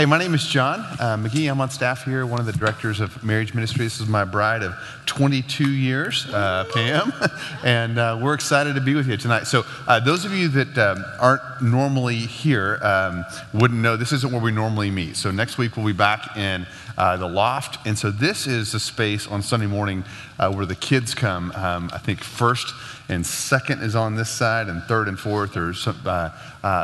Hey, my name is John McGee. I'm on staff here, one of the directors of marriage ministry. This is my bride of 22 years, Pam, and we're excited to be with you tonight. So those of you that aren't normally here wouldn't know this isn't where we normally meet. So next week we'll be back in the loft. And so this is the space on Sunday morning where the kids come. I think first and second is on this side, and third and fourth are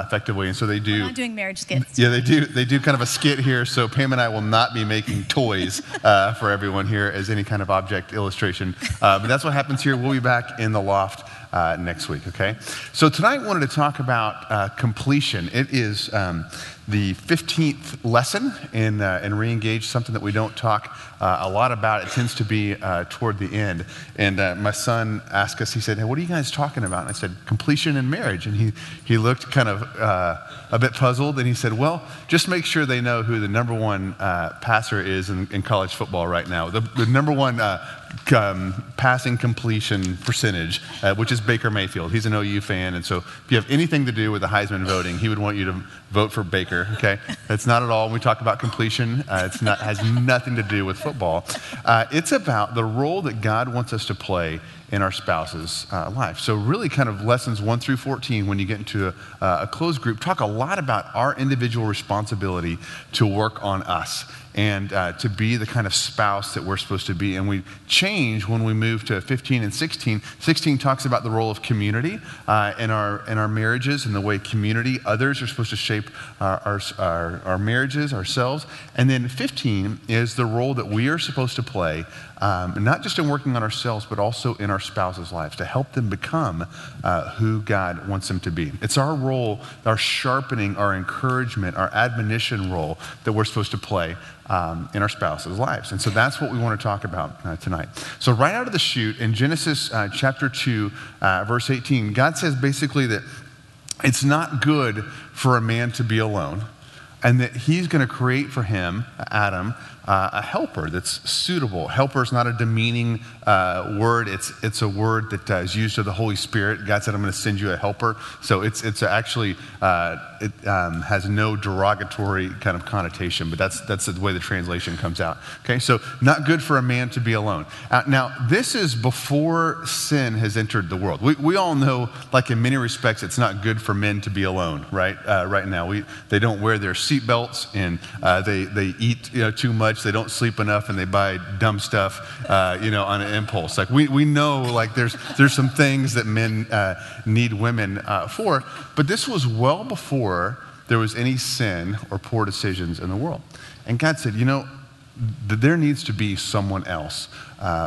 effectively. And so they do. We're not doing marriage skits. Yeah, they do kind of a skit here. So Pam and I will not be making toys for everyone here as any kind of object illustration. But that's what happens here. We'll be back in the loft next week, okay? So tonight I wanted to talk about completion. It is the 15th lesson in Reengage, something that we don't talk a lot about. It tends to be toward the end. And my son asked us, he said, "Hey, what are you guys talking about?" And I said, "Completion in marriage." And he looked kind of a bit puzzled, and he said, "Well, just make sure they know who the number one passer is in college football right now. The number one passing completion percentage, which is Baker Mayfield. He's an OU fan, and so if you have anything to do with the Heisman voting, he would want you to vote for Baker, okay? That's not at all when we talk about completion. It has nothing to do with football. It's about the role that God wants us to play in our spouse's life. So really kind of lessons 1 through 14, when you get into a closed group, talk a lot about our individual responsibility to work on us and to be the kind of spouse that we're supposed to be. And we change when we move to 15 and 16. 16 talks about the role of community in our marriages and the way community, others are supposed to shape our marriages, ourselves. And then 15 is the role that we are supposed to play, not just in working on ourselves, but also in our spouse's lives to help them become who God wants them to be. It's our role, our sharpening, our encouragement, our admonition role that we're supposed to play in our spouses' lives. And so that's what we want to talk about tonight. So right out of the chute, in Genesis chapter 2, verse 18, God says basically that it's not good for a man to be alone, and that he's going to create for him, Adam, a helper that's suitable. Helper is not a demeaning word. It's a word that is used of the Holy Spirit. God said, "I'm going to send you a helper." So it's actually, it has no derogatory kind of connotation, but that's the way the translation comes out. Okay, so not good for a man to be alone. Now, this is before sin has entered the world. We all know, like in many respects, it's not good for men to be alone, right? Right now, they don't wear their seatbelts, and they eat too much. They don't sleep enough, and they buy dumb stuff, on an impulse. Like we know, like there's some things that men need women for, but this was well before there was any sin or poor decisions in the world. And God said, there needs to be someone else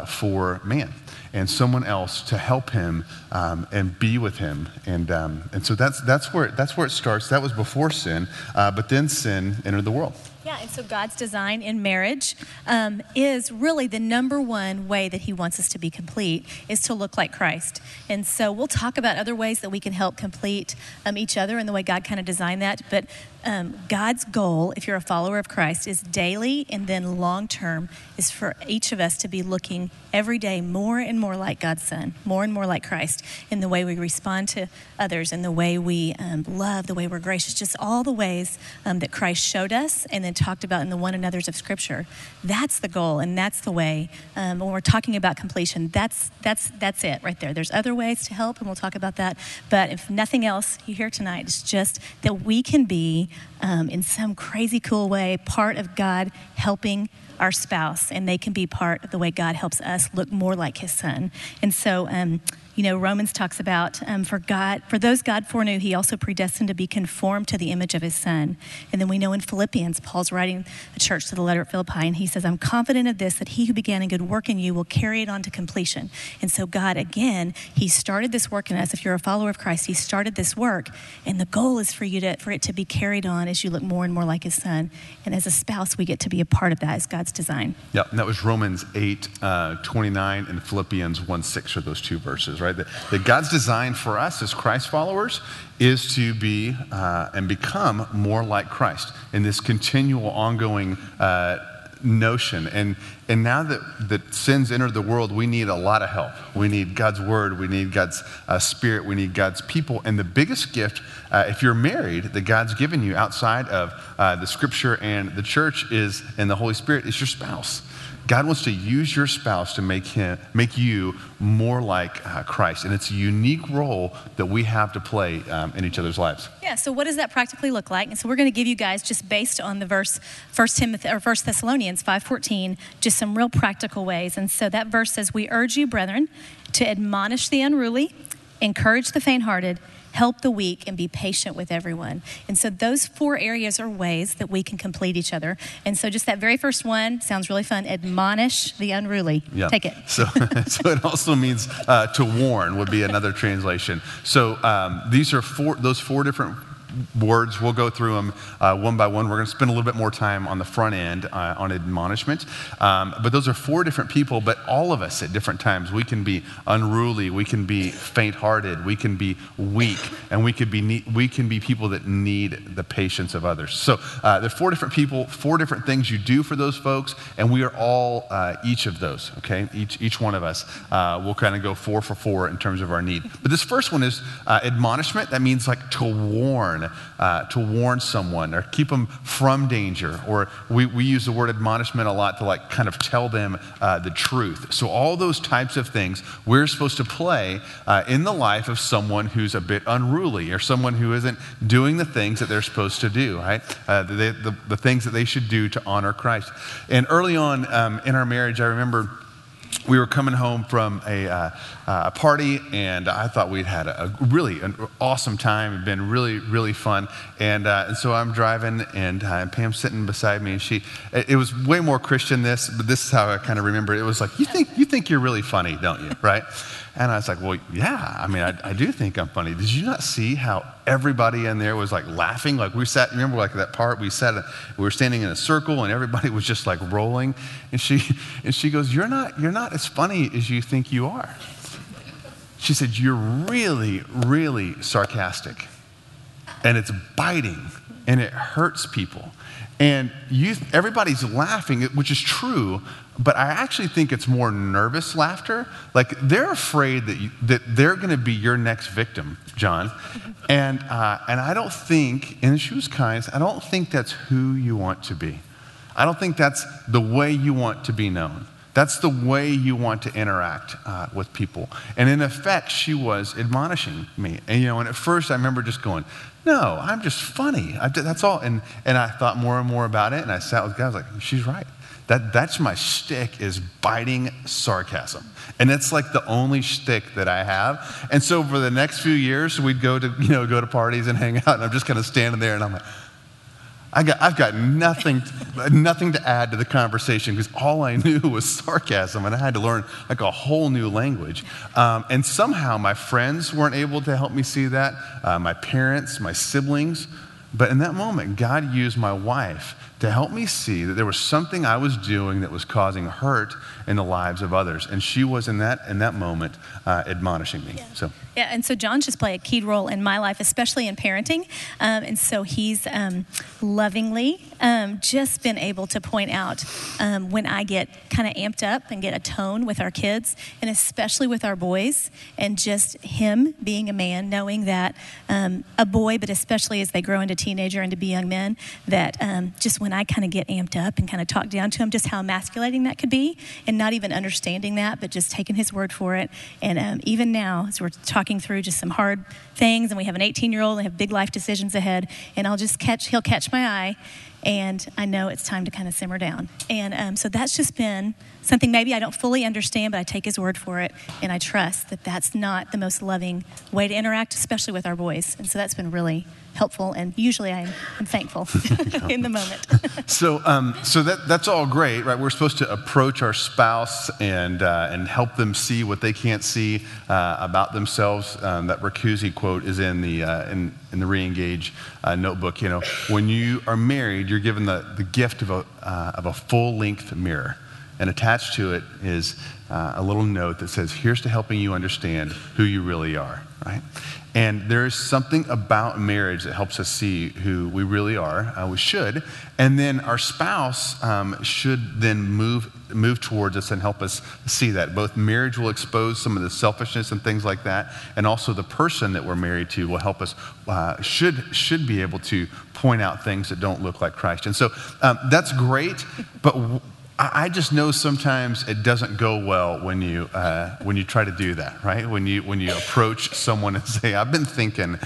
for man, and someone else to help him and be with him, and so that's where it starts. That was before sin, but then sin entered the world. Yeah, and so God's design in marriage is really the number one way that he wants us to be complete, is to look like Christ. And so we'll talk about other ways that we can help complete each other and the way God kind of designed that. But God's goal, if you're a follower of Christ, is daily, and then long-term is for each of us to be looking every day more and more like God's Son, more and more like Christ in the way we respond to others, in the way we love, the way we're gracious, just all the ways that Christ showed us and then talked about in the one another's of Scripture. That's the goal, and that's the way. When we're talking about completion, that's it right there. There's other ways to help, and we'll talk about that. But if nothing else you hear tonight, it's just that we can be, in some crazy cool way, part of God helping our spouse, and they can be part of the way God helps us look more like his Son. And so, Romans talks about, for those God foreknew, he also predestined to be conformed to the image of his Son. And then we know in Philippians, Paul's writing a church to the letter at Philippi, and he says, "I'm confident of this, that he who began a good work in you will carry it on to completion." And so God, again, he started this work in us. If you're a follower of Christ, he started this work, and the goal is for it to be carried on as you look more and more like his Son. And as a spouse, we get to be a part of that as God's design. Yeah, and that was Romans 8:29 and Philippians 1:6 are those two verses, right? That God's design for us as Christ followers is to be and become more like Christ in this continual, ongoing notion. And now that sin's entered the world, we need a lot of help. We need God's word. We need God's spirit. We need God's people. And the biggest gift, if you're married, that God's given you outside of the scripture and the church is, and the Holy Spirit, is your spouse. God wants to use your spouse to make you more like Christ. And it's a unique role that we have to play in each other's lives. Yeah, so what does that practically look like? And so we're going to give you guys, just based on the verse, 1 Thessalonians 5:14, just some real practical ways. And so that verse says, "We urge you, brethren, to admonish the unruly, encourage the faint-hearted, help the weak, and be patient with everyone." And so those four areas are ways that we can complete each other. And so just that very first one sounds really fun. Admonish the unruly. Yeah. Take it. So it also means to warn would be another translation. So these are those four different words. We'll go through them one by one. We're going to spend a little bit more time on the front end on admonishment. But those are four different people, but all of us at different times, we can be unruly, we can be faint-hearted, we can be weak, and we can be people that need the patience of others. So there are four different people, four different things you do for those folks, and we are all each of those, okay? Each one of us will kind of go four for four in terms of our need. But this first one is admonishment. That means like to warn. To warn someone or keep them from danger, or we use the word admonishment a lot to like kind of tell them the truth. So all those types of things we're supposed to play in the life of someone who's a bit unruly or someone who isn't doing the things that they're supposed to do, right? The things that they should do to honor Christ. And early on in our marriage, I remember we were coming home from a party, and I thought we'd had a really awesome time. It'd been really, really fun. And so I'm driving, and Pam's sitting beside me, and it was way more Christian but this is how I kind of remember it. It was like, you think you're really funny, don't you, right? And I was like, well, yeah, I mean, I do think I'm funny. Did you not see how everybody in there was like laughing? Like we sat, remember like that part, we were standing in a circle and everybody was just like rolling. And she goes, you're not as funny as you think you are. She said, you're really, really sarcastic, and it's biting and it hurts people. And everybody's laughing, which is true, but I actually think it's more nervous laughter. Like they're afraid that they're going to be your next victim, John. And I don't think, and she was kind, I don't think that's who you want to be. I don't think that's the way you want to be known. That's the way you want to interact with people. And in effect, she was admonishing me. And, and at first I remember just going, no, I'm just funny. That's all. And I thought more and more about it. And I sat with God. I was like, she's right. That's my shtick, is biting sarcasm. And it's like the only shtick that I have. And so for the next few years, we'd go to parties and hang out. And I'm just kind of standing there and I'm like, I've got nothing to add to the conversation, because all I knew was sarcasm, and I had to learn like a whole new language. And somehow my friends weren't able to help me see that, my parents, my siblings. But in that moment, God used my wife to help me see that there was something I was doing that was causing hurt in the lives of others. And she was in that moment admonishing me. Yeah. So John's just played a key role in my life, especially in parenting. And so he's lovingly just been able to point out when I get kind of amped up and get a tone with our kids, and especially with our boys, and just him being a man, knowing that a boy, but especially as they grow into teenager and to be young men, that just when I kind of get amped up and kind of talk down to him, just how emasculating that could be, and not even understanding that, but just taking his word for it. And even now, as we're talking through just some hard things, and we have an 18-year-old and have big life decisions ahead, and he'll catch my eye, and I know it's time to kind of simmer down. And so that's just been something maybe I don't fully understand, but I take his word for it, and I trust that that's not the most loving way to interact, especially with our boys. And so that's been really helpful, and usually I'm thankful in the moment. So that's all great, right? We're supposed to approach our spouse and help them see what they can't see about themselves. That Ricuzzi quote is in the in the Re-Engage notebook. When you are married, you're given the gift of a full-length mirror, and attached to it is a little note that says, "Here's to helping you understand who you really are." Right? And there's something about marriage that helps us see who we really are. We should. And then our spouse should then move towards us and help us see that. Both marriage will expose some of the selfishness and things like that, and also the person that we're married to will help us, should be able to point out things that don't look like Christ. And so that's great, but I just know sometimes it doesn't go well when you try to do that, right? When you approach someone and say, "I've been thinking,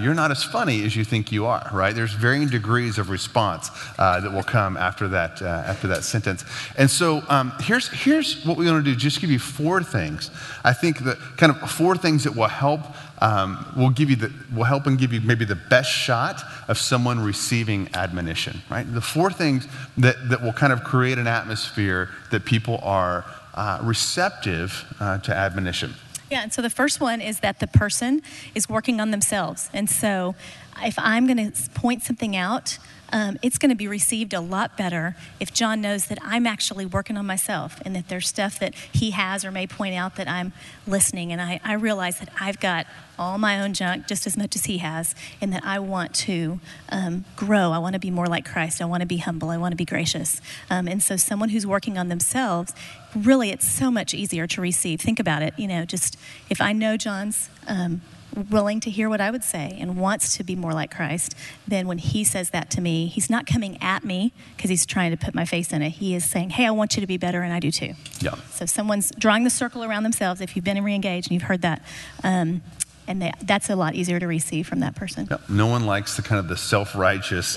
you're not as funny as you think you are," right? There's varying degrees of response that will come after that sentence. And so here's what we're going to do. Just give you four things. I think that kind of four things that will help. Will help and give you maybe the best shot of someone receiving admonition, right? The four things that will kind of create an atmosphere that people are receptive to admonition. Yeah, and so the first one is that the person is working on themselves. And so if I'm going to point something out, it's going to be received a lot better if John knows that I'm actually working on myself and that there's stuff that he has or may point out that I'm listening. And I realize that I've got all my own junk just as much as he has, and that I want to grow. I want to be more like Christ. I want to be humble. I want to be gracious. And so someone who's working on themselves, really, it's so much easier to receive. Think about it. You know, just if I know John's willing to hear what I would say and wants to be more like Christ, then when he says that to me, he's not coming at me because he's trying to put my face in it. He is saying, "Hey, I want you to be better, and I do too." Yeah. So someone's drawing the circle around themselves. If you've been re-engaged and you've heard that, and that's a lot easier to receive from that person. Yep. No one likes the kind of the self-righteous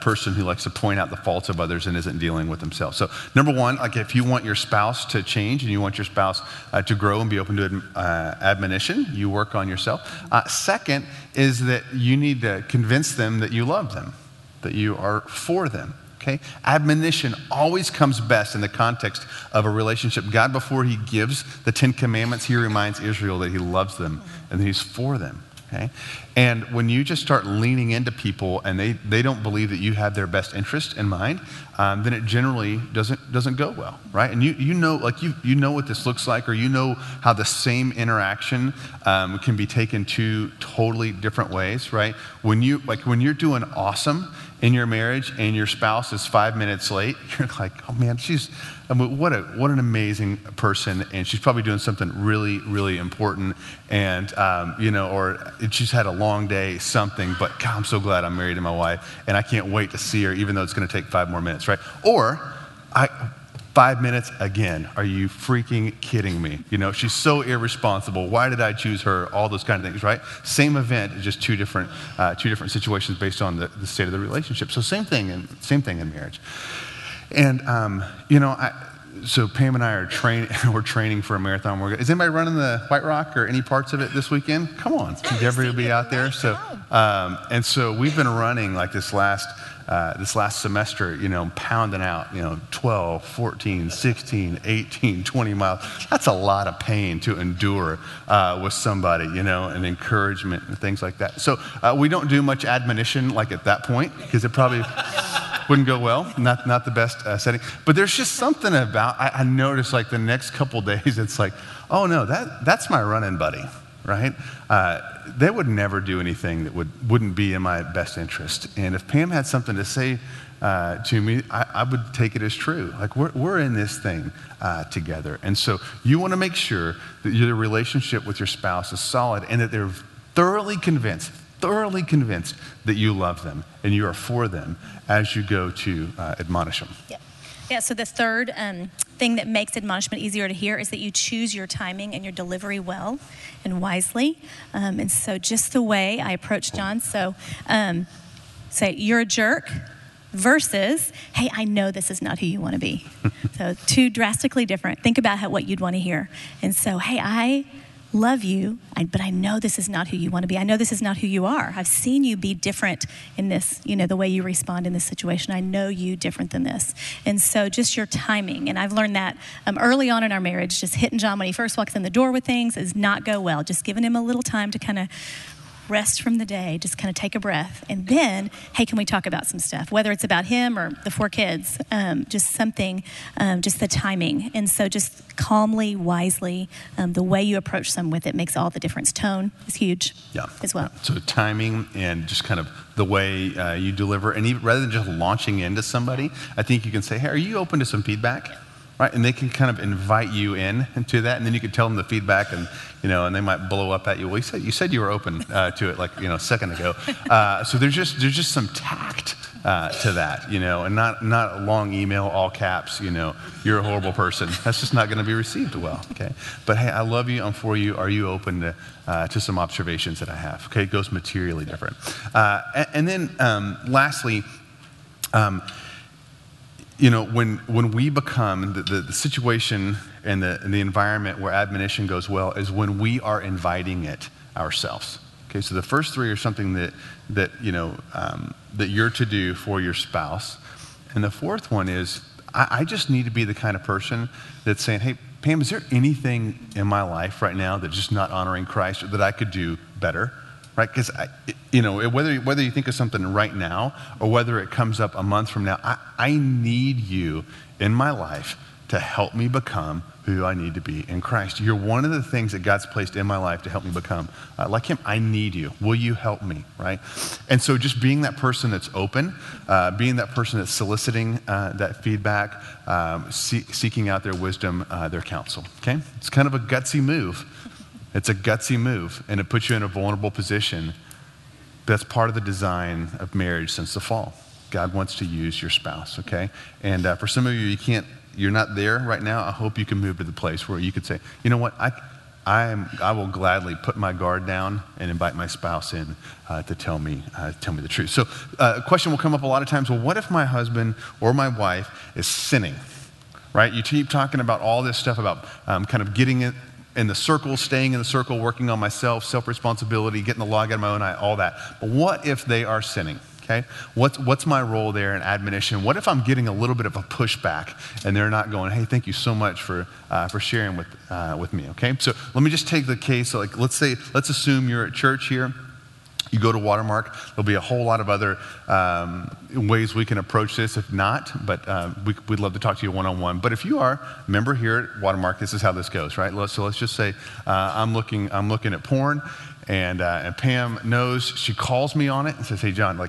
person who likes to point out the faults of others and isn't dealing with themselves. So number one, like if you want your spouse to change and you want your spouse to grow and be open to admonition, you work on yourself. Second is that you need to convince them that you love them, that you are for them. Okay? Admonition always comes best in the context of a relationship. God, before he gives the Ten Commandments, he reminds Israel that he loves them and that he's for them. Okay? And when you just start leaning into people and they don't believe that you have their best interest in mind, then it generally doesn't go well, right? And you know, like you know what this looks like, or you know how the same interaction can be taken two totally different ways, right? When you're doing awesome in your marriage and your spouse is 5 minutes late, you're like, "Oh man, what an amazing person, and she's probably doing something really, really important, and or she's had a long day, something, but God, I'm so glad I'm married to my wife, and I can't wait to see her, even though it's going to take 5 more minutes, right?" Or, 5 minutes again. Are you freaking kidding me? You know, she's so irresponsible. Why did I choose her? All those kind of things, right? Same event, just two different situations based on the state of the relationship. So same thing in marriage. And so Pam and I are training for a marathon. Is anybody running the White Rock or any parts of it this weekend? Come on, Jeffrey will be out there. So, and so we've been running like this last semester, pounding out, 12, 14, 16, 18, 20 miles. That's a lot of pain to endure with somebody, and encouragement and things like that. So we don't do much admonition like at that point because it probably wouldn't go well. Not the best setting. But there's just something about, I noticed like the next couple days, it's like, oh no, that's my running buddy, right? They would never do anything that wouldn't be in my best interest. And if Pam had something to say to me, I would take it as true. Like we're in this thing together. And so you want to make sure that your relationship with your spouse is solid and that they're thoroughly convinced that you love them and you are for them as you go to admonish them. Yep. Yeah, so the third thing that makes admonishment easier to hear is that you choose your timing and your delivery well and wisely. And so just the way I approach John, so say, "You're a jerk," versus, "Hey, I know this is not who you want to be." So two drastically different. Think about what you'd want to hear. And so, "Hey, I love you, but I know this is not who you want to be. I know this is not who you are. I've seen you be different in this, the way you respond in this situation. I know you different than this." And so just your timing. And I've learned that early on in our marriage, just hitting John when he first walks in the door with things does not go well. Just giving him a little time to kind of rest from the day, just kind of take a breath, and then, hey, can we talk about some stuff, whether it's about him or the four kids, just something, just the timing. And so just calmly, wisely, the way you approach them with it makes all the difference. Tone is huge as well. Yeah. So timing and just kind of the way you deliver, and even, rather than just launching into somebody, I think you can say, hey, are you open to some feedback? Yeah. Right, and they can kind of invite you in to that, and then you can tell them the feedback, and you know, and they might blow up at you. Well, you said you were open to it, like a second ago. So there's just some tact to that, and not a long email, all caps. You're a horrible person. That's just not going to be received well. Okay, but hey, I love you. I'm for you. Are you open to some observations that I have? Okay, it goes materially different. And then lastly. When we become the situation and the environment where admonition goes well is when we are inviting it ourselves. Okay, so the first three are something that you're to do for your spouse, and the fourth one is I just need to be the kind of person that's saying, hey, Pam, is there anything in my life right now that's just not honoring Christ or that I could do better? Right, because whether you think of something right now or whether it comes up a month from now, I need you in my life to help me become who I need to be in Christ. You're one of the things that God's placed in my life to help me become like Him. I need you. Will you help me? Right, and so just being that person that's open, being that person that's soliciting that feedback, seeking out their wisdom, their counsel. Okay, it's kind of a gutsy move. It's a gutsy move, and it puts you in a vulnerable position. That's part of the design of marriage since the fall. God wants to use your spouse, okay? And for some of you, you're not there right now. I hope you can move to the place where you could say, you know what, I will gladly put my guard down and invite my spouse in to tell me the truth. So a question will come up a lot of times. Well, what if my husband or my wife is sinning, right? You keep talking about all this stuff about kind of getting it, in the circle, staying in the circle, working on myself, self-responsibility, getting the log out of my own eye, all that. But what if they are sinning, okay? What's my role there in admonition? What if I'm getting a little bit of a pushback and they're not going, hey, thank you so much for sharing with me, okay? So let me just take the case, like let's assume you're at church here. You go to Watermark. There'll be a whole lot of other ways we can approach this, if not, but we'd love to talk to you one-on-one. But if you are a member here at Watermark, this is how this goes, right? So let's just say I'm looking at porn, and Pam knows. She calls me on it and says, hey, John,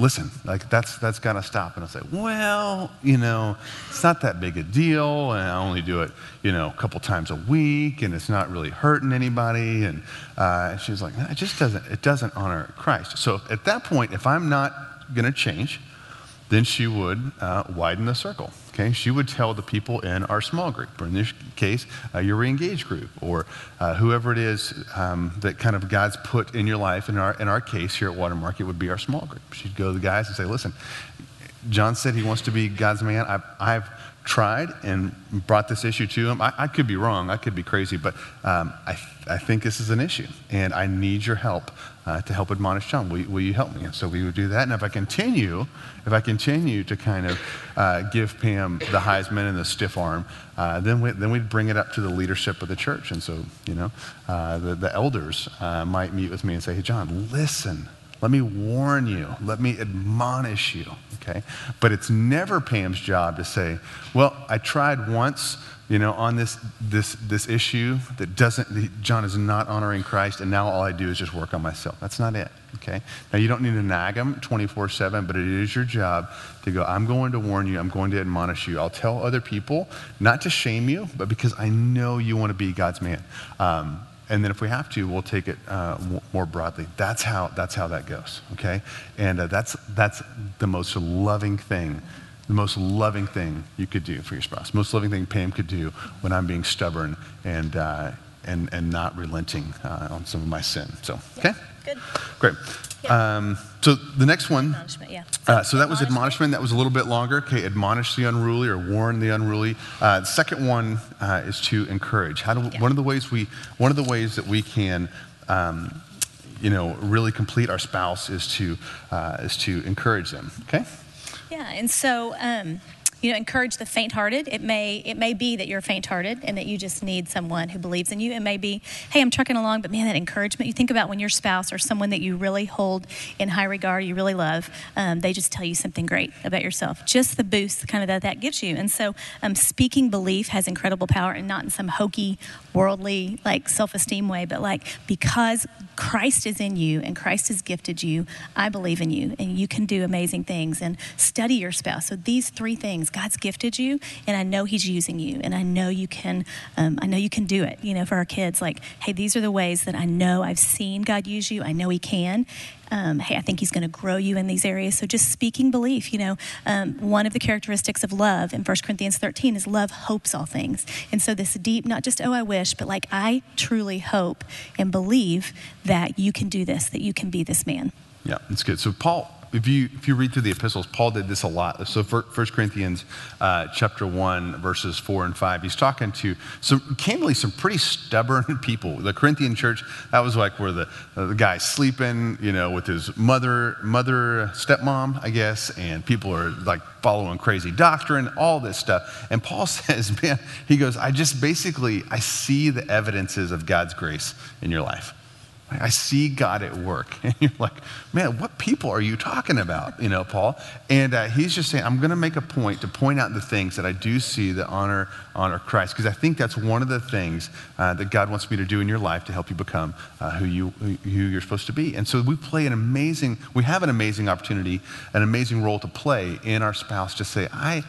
listen, that's got to stop. And I say, well, it's not that big a deal. And I only do it, a couple times a week, and it's not really hurting anybody. And she's like, no, it doesn't honor Christ. So at that point, if I'm not going to change, then she would widen the circle. Okay, she would tell the people in our small group, or in this case, your re-engage group, or whoever it is that kind of God's put in your life. In our case here at Watermark, it would be our small group. She'd go to the guys and say, listen, John said he wants to be God's man. I've tried and brought this issue to him. I could be wrong. I could be crazy, but I think this is an issue, and I need your help to help admonish John. Will you help me? And so we would do that. And if I continue to kind of give Pam the Heisman and the stiff arm, then we'd bring it up to the leadership of the church. And so the elders might meet with me and say, hey, John, listen. Let me warn you. Let me admonish you, okay? But it's never Pam's job to say, well, I tried once, on this issue that John is not honoring Christ, and now all I do is just work on myself. That's not it, okay? Now, you don't need to nag him 24/7, but it is your job to go, I'm going to warn you. I'm going to admonish you. I'll tell other people, not to shame you, but because I know you want to be God's man. And then if we have to, we'll take it more broadly. That's how that goes, okay? And that's the most loving thing you could do for your spouse. Most loving thing Pam could do when I'm being stubborn and not relenting on some of my sin. So, okay? Yeah, good. Great. Yeah. So the next one, yeah. So that was admonishment. That was a little bit longer. Okay, admonish the unruly or warn the unruly. The second one is to encourage. One of the ways that we can, really complete our spouse is to encourage them. Okay. Yeah, and so You know, encourage the faint-hearted. It may be that you're faint-hearted and that you just need someone who believes in you. It may be, hey, I'm trucking along, but man, that encouragement. You think about when your spouse or someone that you really hold in high regard, you really love, they just tell you something great about yourself. Just the boost kind of that gives you. And so speaking belief has incredible power, and not in some hokey, worldly, like self-esteem way, but like because Christ is in you and Christ has gifted you, I believe in you and you can do amazing things. And study your spouse. So these three things. God's gifted you, and I know He's using you, and I know you can do it. You know, for our kids, like, hey, these are the ways that I know I've seen God use you. I know He can. Hey, I think He's going to grow you in these areas. So just speaking belief, you know, one of the characteristics of love in 1 Corinthians 13 is love hopes all things. And so this deep, not just, oh, I wish, but like, I truly hope and believe that you can do this, that you can be this man. Yeah, that's good. So Paul, if you read through the epistles, Paul did this a lot. So 1 Corinthians chapter 1, verses 4 and 5, he's talking to candidly some pretty stubborn people. The Corinthian church, that was like where the guy's sleeping, you know, with his stepmom, I guess, and people are like following crazy doctrine, all this stuff. And Paul says, man, he goes, I see the evidences of God's grace in your life. I see God at work. And you're like, man, what people are you talking about? You know, Paul. And he's just saying, I'm going to make a point to point out the things that I do see that honor Christ. Because I think that's one of the things that God wants me to do in your life to help you become who you're supposed to be. And so we have an amazing opportunity, an amazing role to play in our spouse to say, I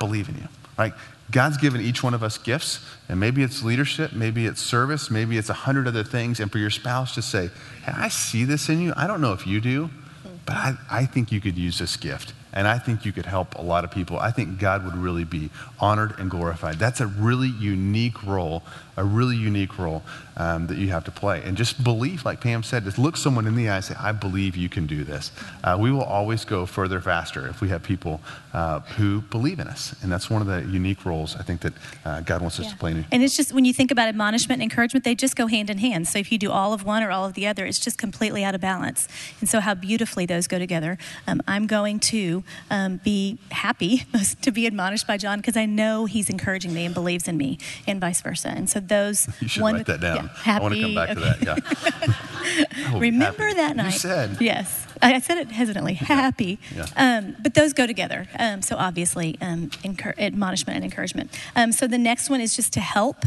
believe in you. Like, God's given each one of us gifts, and maybe it's leadership, maybe it's service, maybe it's 100 other things. And for your spouse to say, hey, I see this in you. I don't know if you do, but I think you could use this gift. And I think you could help a lot of people. I think God would really be honored and glorified. That's a really unique role, that you have to play. And just believe, like Pam said, just look someone in the eye and say, I believe you can do this. We will always go further, faster if we have people who believe in us. And that's one of the unique roles I think that God wants us to play. And it's just, when you think about admonishment and encouragement, they just go hand in hand. So if you do all of one or all of the other, it's just completely out of balance. And so how beautifully those go together. I'm going to be happy to be admonished by John because I know he's encouraging me and believes in me, and vice versa. And so those... You should write that down. Yeah, happy, I want to come back to that. Yeah. Remember that night. You said. Yes. I said it hesitantly. Happy. Yeah. But those go together. So obviously, admonishment and encouragement. So the next one is just to help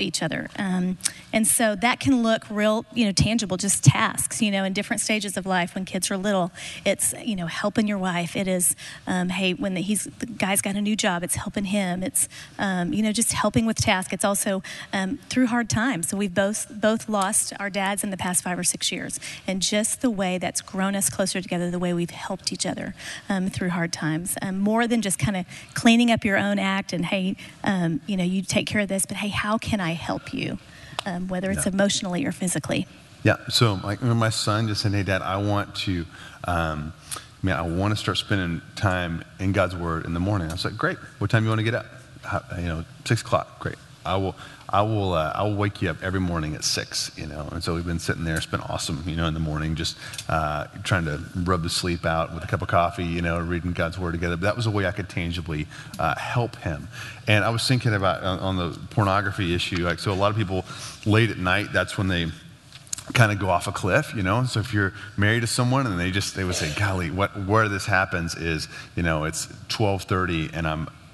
each other. And so that can look real, you know, tangible, just tasks, you know, in different stages of life. When kids are little, it's, you know, helping your wife. It is, hey, when the guy's got a new job, it's helping him. It's, you know, just helping with tasks. It's also through hard times. So we've both lost our dads in the past 5 or 6 years. And just the way that's grown us closer together, the way we've helped each other through hard times. More than just kind of cleaning up your own act and, hey, you know, you take care of this, but hey, how can I help you? Whether it's emotionally or physically. Yeah, so like my son just said, hey, Dad, I want to start spending time in God's Word in the morning. I was like, great. What time do you want to get up? 6 o'clock. Great. I will wake you up every morning at 6, you know. And so we've been sitting there. It's been awesome, you know, in the morning, just trying to rub the sleep out with a cup of coffee, you know, reading God's Word together. But that was a way I could tangibly help him. And I was thinking about on the pornography issue. Like, so a lot of people late at night, that's when they kind of go off a cliff, you know. So if you're married to someone and they would say, golly, where this happens is, you know, it's 12:30 and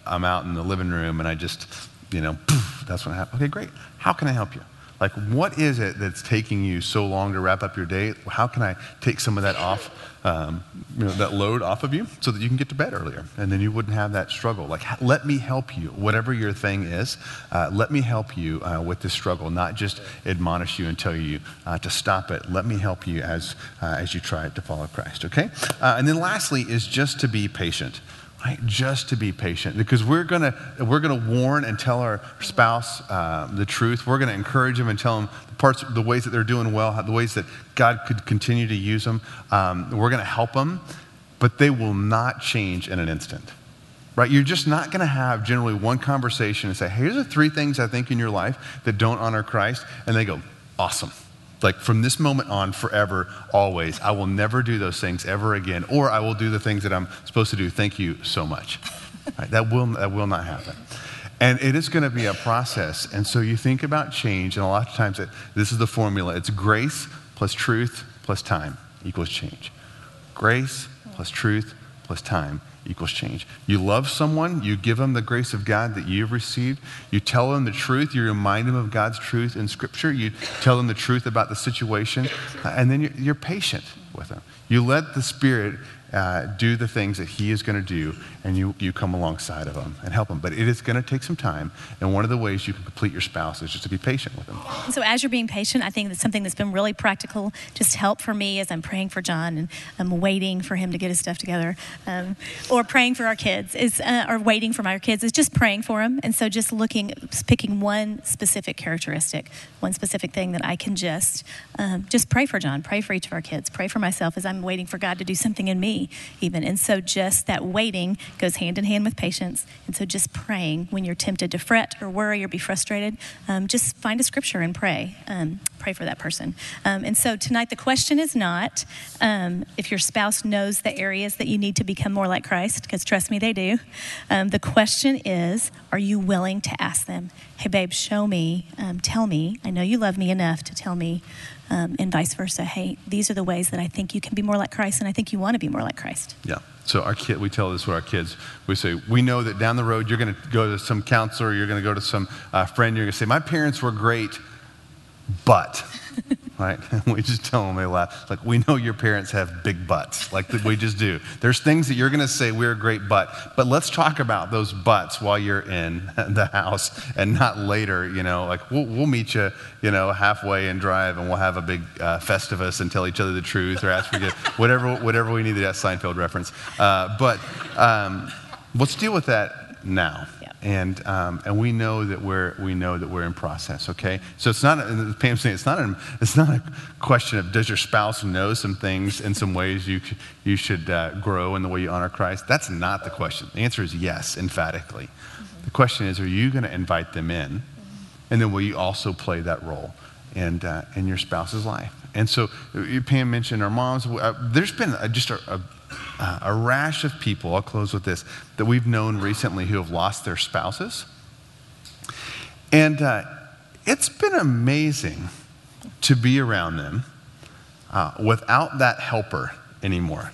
I'm out in the living room and I just, you know, poof, that's what happened. Okay, great. How can I help you? Like, what is it that's taking you so long to wrap up your day? How can I take some of that off, you know, that load off of you so that you can get to bed earlier? And then you wouldn't have that struggle. Like, let me help you, whatever your thing is. Let me help you with this struggle, not just admonish you and tell you to stop it. Let me help you as you try to follow Christ, okay? And then lastly is just to be patient. Right? Just to be patient, because we're gonna warn and tell our spouse the truth. We're gonna encourage them and tell them the ways that they're doing well, the ways that God could continue to use them. We're gonna help them, but they will not change in an instant. Right? You're just not going to have generally one conversation and say, hey, "Here's the 3 things I think in your life that don't honor Christ," and they go, "Awesome." Like, from this moment on, forever, always, I will never do those things ever again, or I will do the things that I'm supposed to do. Thank you so much. Right? That will not happen. And it is going to be a process. And so you think about change, and a lot of times this is the formula. It's grace plus truth plus time equals change. Grace plus truth plus time equals change. You love someone, you give them the grace of God that you've received, you tell them the truth, you remind them of God's truth in Scripture, you tell them the truth about the situation, and then you're patient with them. You let the Spirit do the things that He is going to do, and you come alongside of them and help them. But it is going to take some time, and one of the ways you can complete your spouse is just to be patient with them. So as you're being patient, I think that's something that's been really practical, just help for me as I'm praying for John and I'm waiting for him to get his stuff together, or praying for our kids, or waiting for my kids, is just praying for them. And so just picking one specific characteristic, one specific thing that I can just pray for John, pray for each of our kids, pray for myself as I'm waiting for God to do something in me. Even. And so just that waiting goes hand in hand with patience. And so just praying when you're tempted to fret or worry or be frustrated, just find a scripture and pray. Pray for that person. And so tonight the question is not if your spouse knows the areas that you need to become more like Christ, because trust me, they do. The question is, are you willing to ask them, hey babe, show me, tell me, I know you love me enough to tell me, and vice versa. Hey, these are the ways that I think you can be more like Christ, and I think you want to be more like Christ. Yeah. So we tell this with our kids. We say, we know that down the road you're going to go to some counselor, you're going to go to some friend, you're going to say, my parents were great, but, right? And we just tell them, they laugh. Like, we know your parents have big butts. Like, we just do. There's things that you're going to say, we're a great butt. But let's talk about those butts while you're in the house and not later, you know. Like, we'll meet you, you know, halfway and drive, and we'll have a big Festivus and tell each other the truth or ask for whatever we need. That Seinfeld reference. But let's deal with that now. And we know that we're in process. Okay, so it's not. Pam's saying it's not a question of does your spouse know some things and some ways you should grow in the way you honor Christ. That's not the question. The answer is yes, emphatically. Mm-hmm. The question is, are you going to invite them in, mm-hmm. and then will you also play that role in your spouse's life? And so Pam mentioned our moms. There's been a rash of people, I'll close with this, that we've known recently who have lost their spouses. And it's been amazing to be around them without that helper anymore.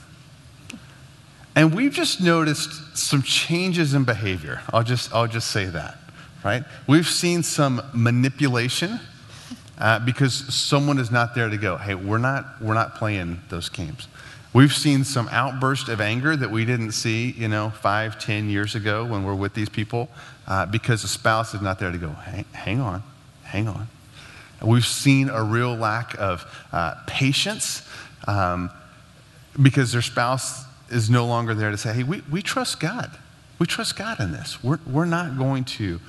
And we've just noticed some changes in behavior. I'll just say that, right? We've seen some manipulation because someone is not there to go, hey, we're not playing those games. We've seen some outburst of anger that we didn't see, 5, 10 years ago when we're with these people, because the spouse is not there to go, hang on. We've seen a real lack of patience because their spouse is no longer there to say, hey, we trust God. We trust God in this. We're not going to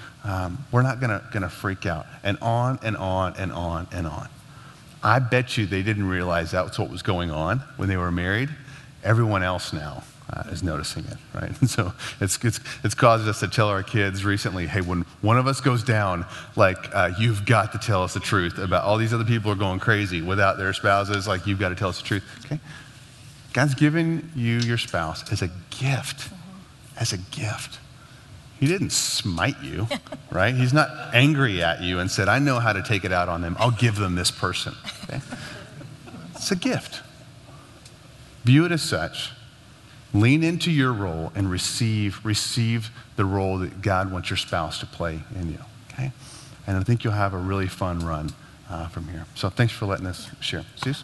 freak out, and on and on and on and on. I bet you they didn't realize that's what was going on when they were married. Everyone else now is noticing it, right? And so it's caused us to tell our kids recently, hey, when one of us goes down, you've got to tell us the truth about all these other people are going crazy without their spouses. Like, you've got to tell us the truth. Okay, God's given you your spouse as a gift, He didn't smite you, right? He's not angry at you and said, I know how to take it out on them. I'll give them this person. Okay? It's a gift. View it as such. Lean into your role and receive the role that God wants your spouse to play in you. Okay? And I think you'll have a really fun run from here. So thanks for letting us share. Suze?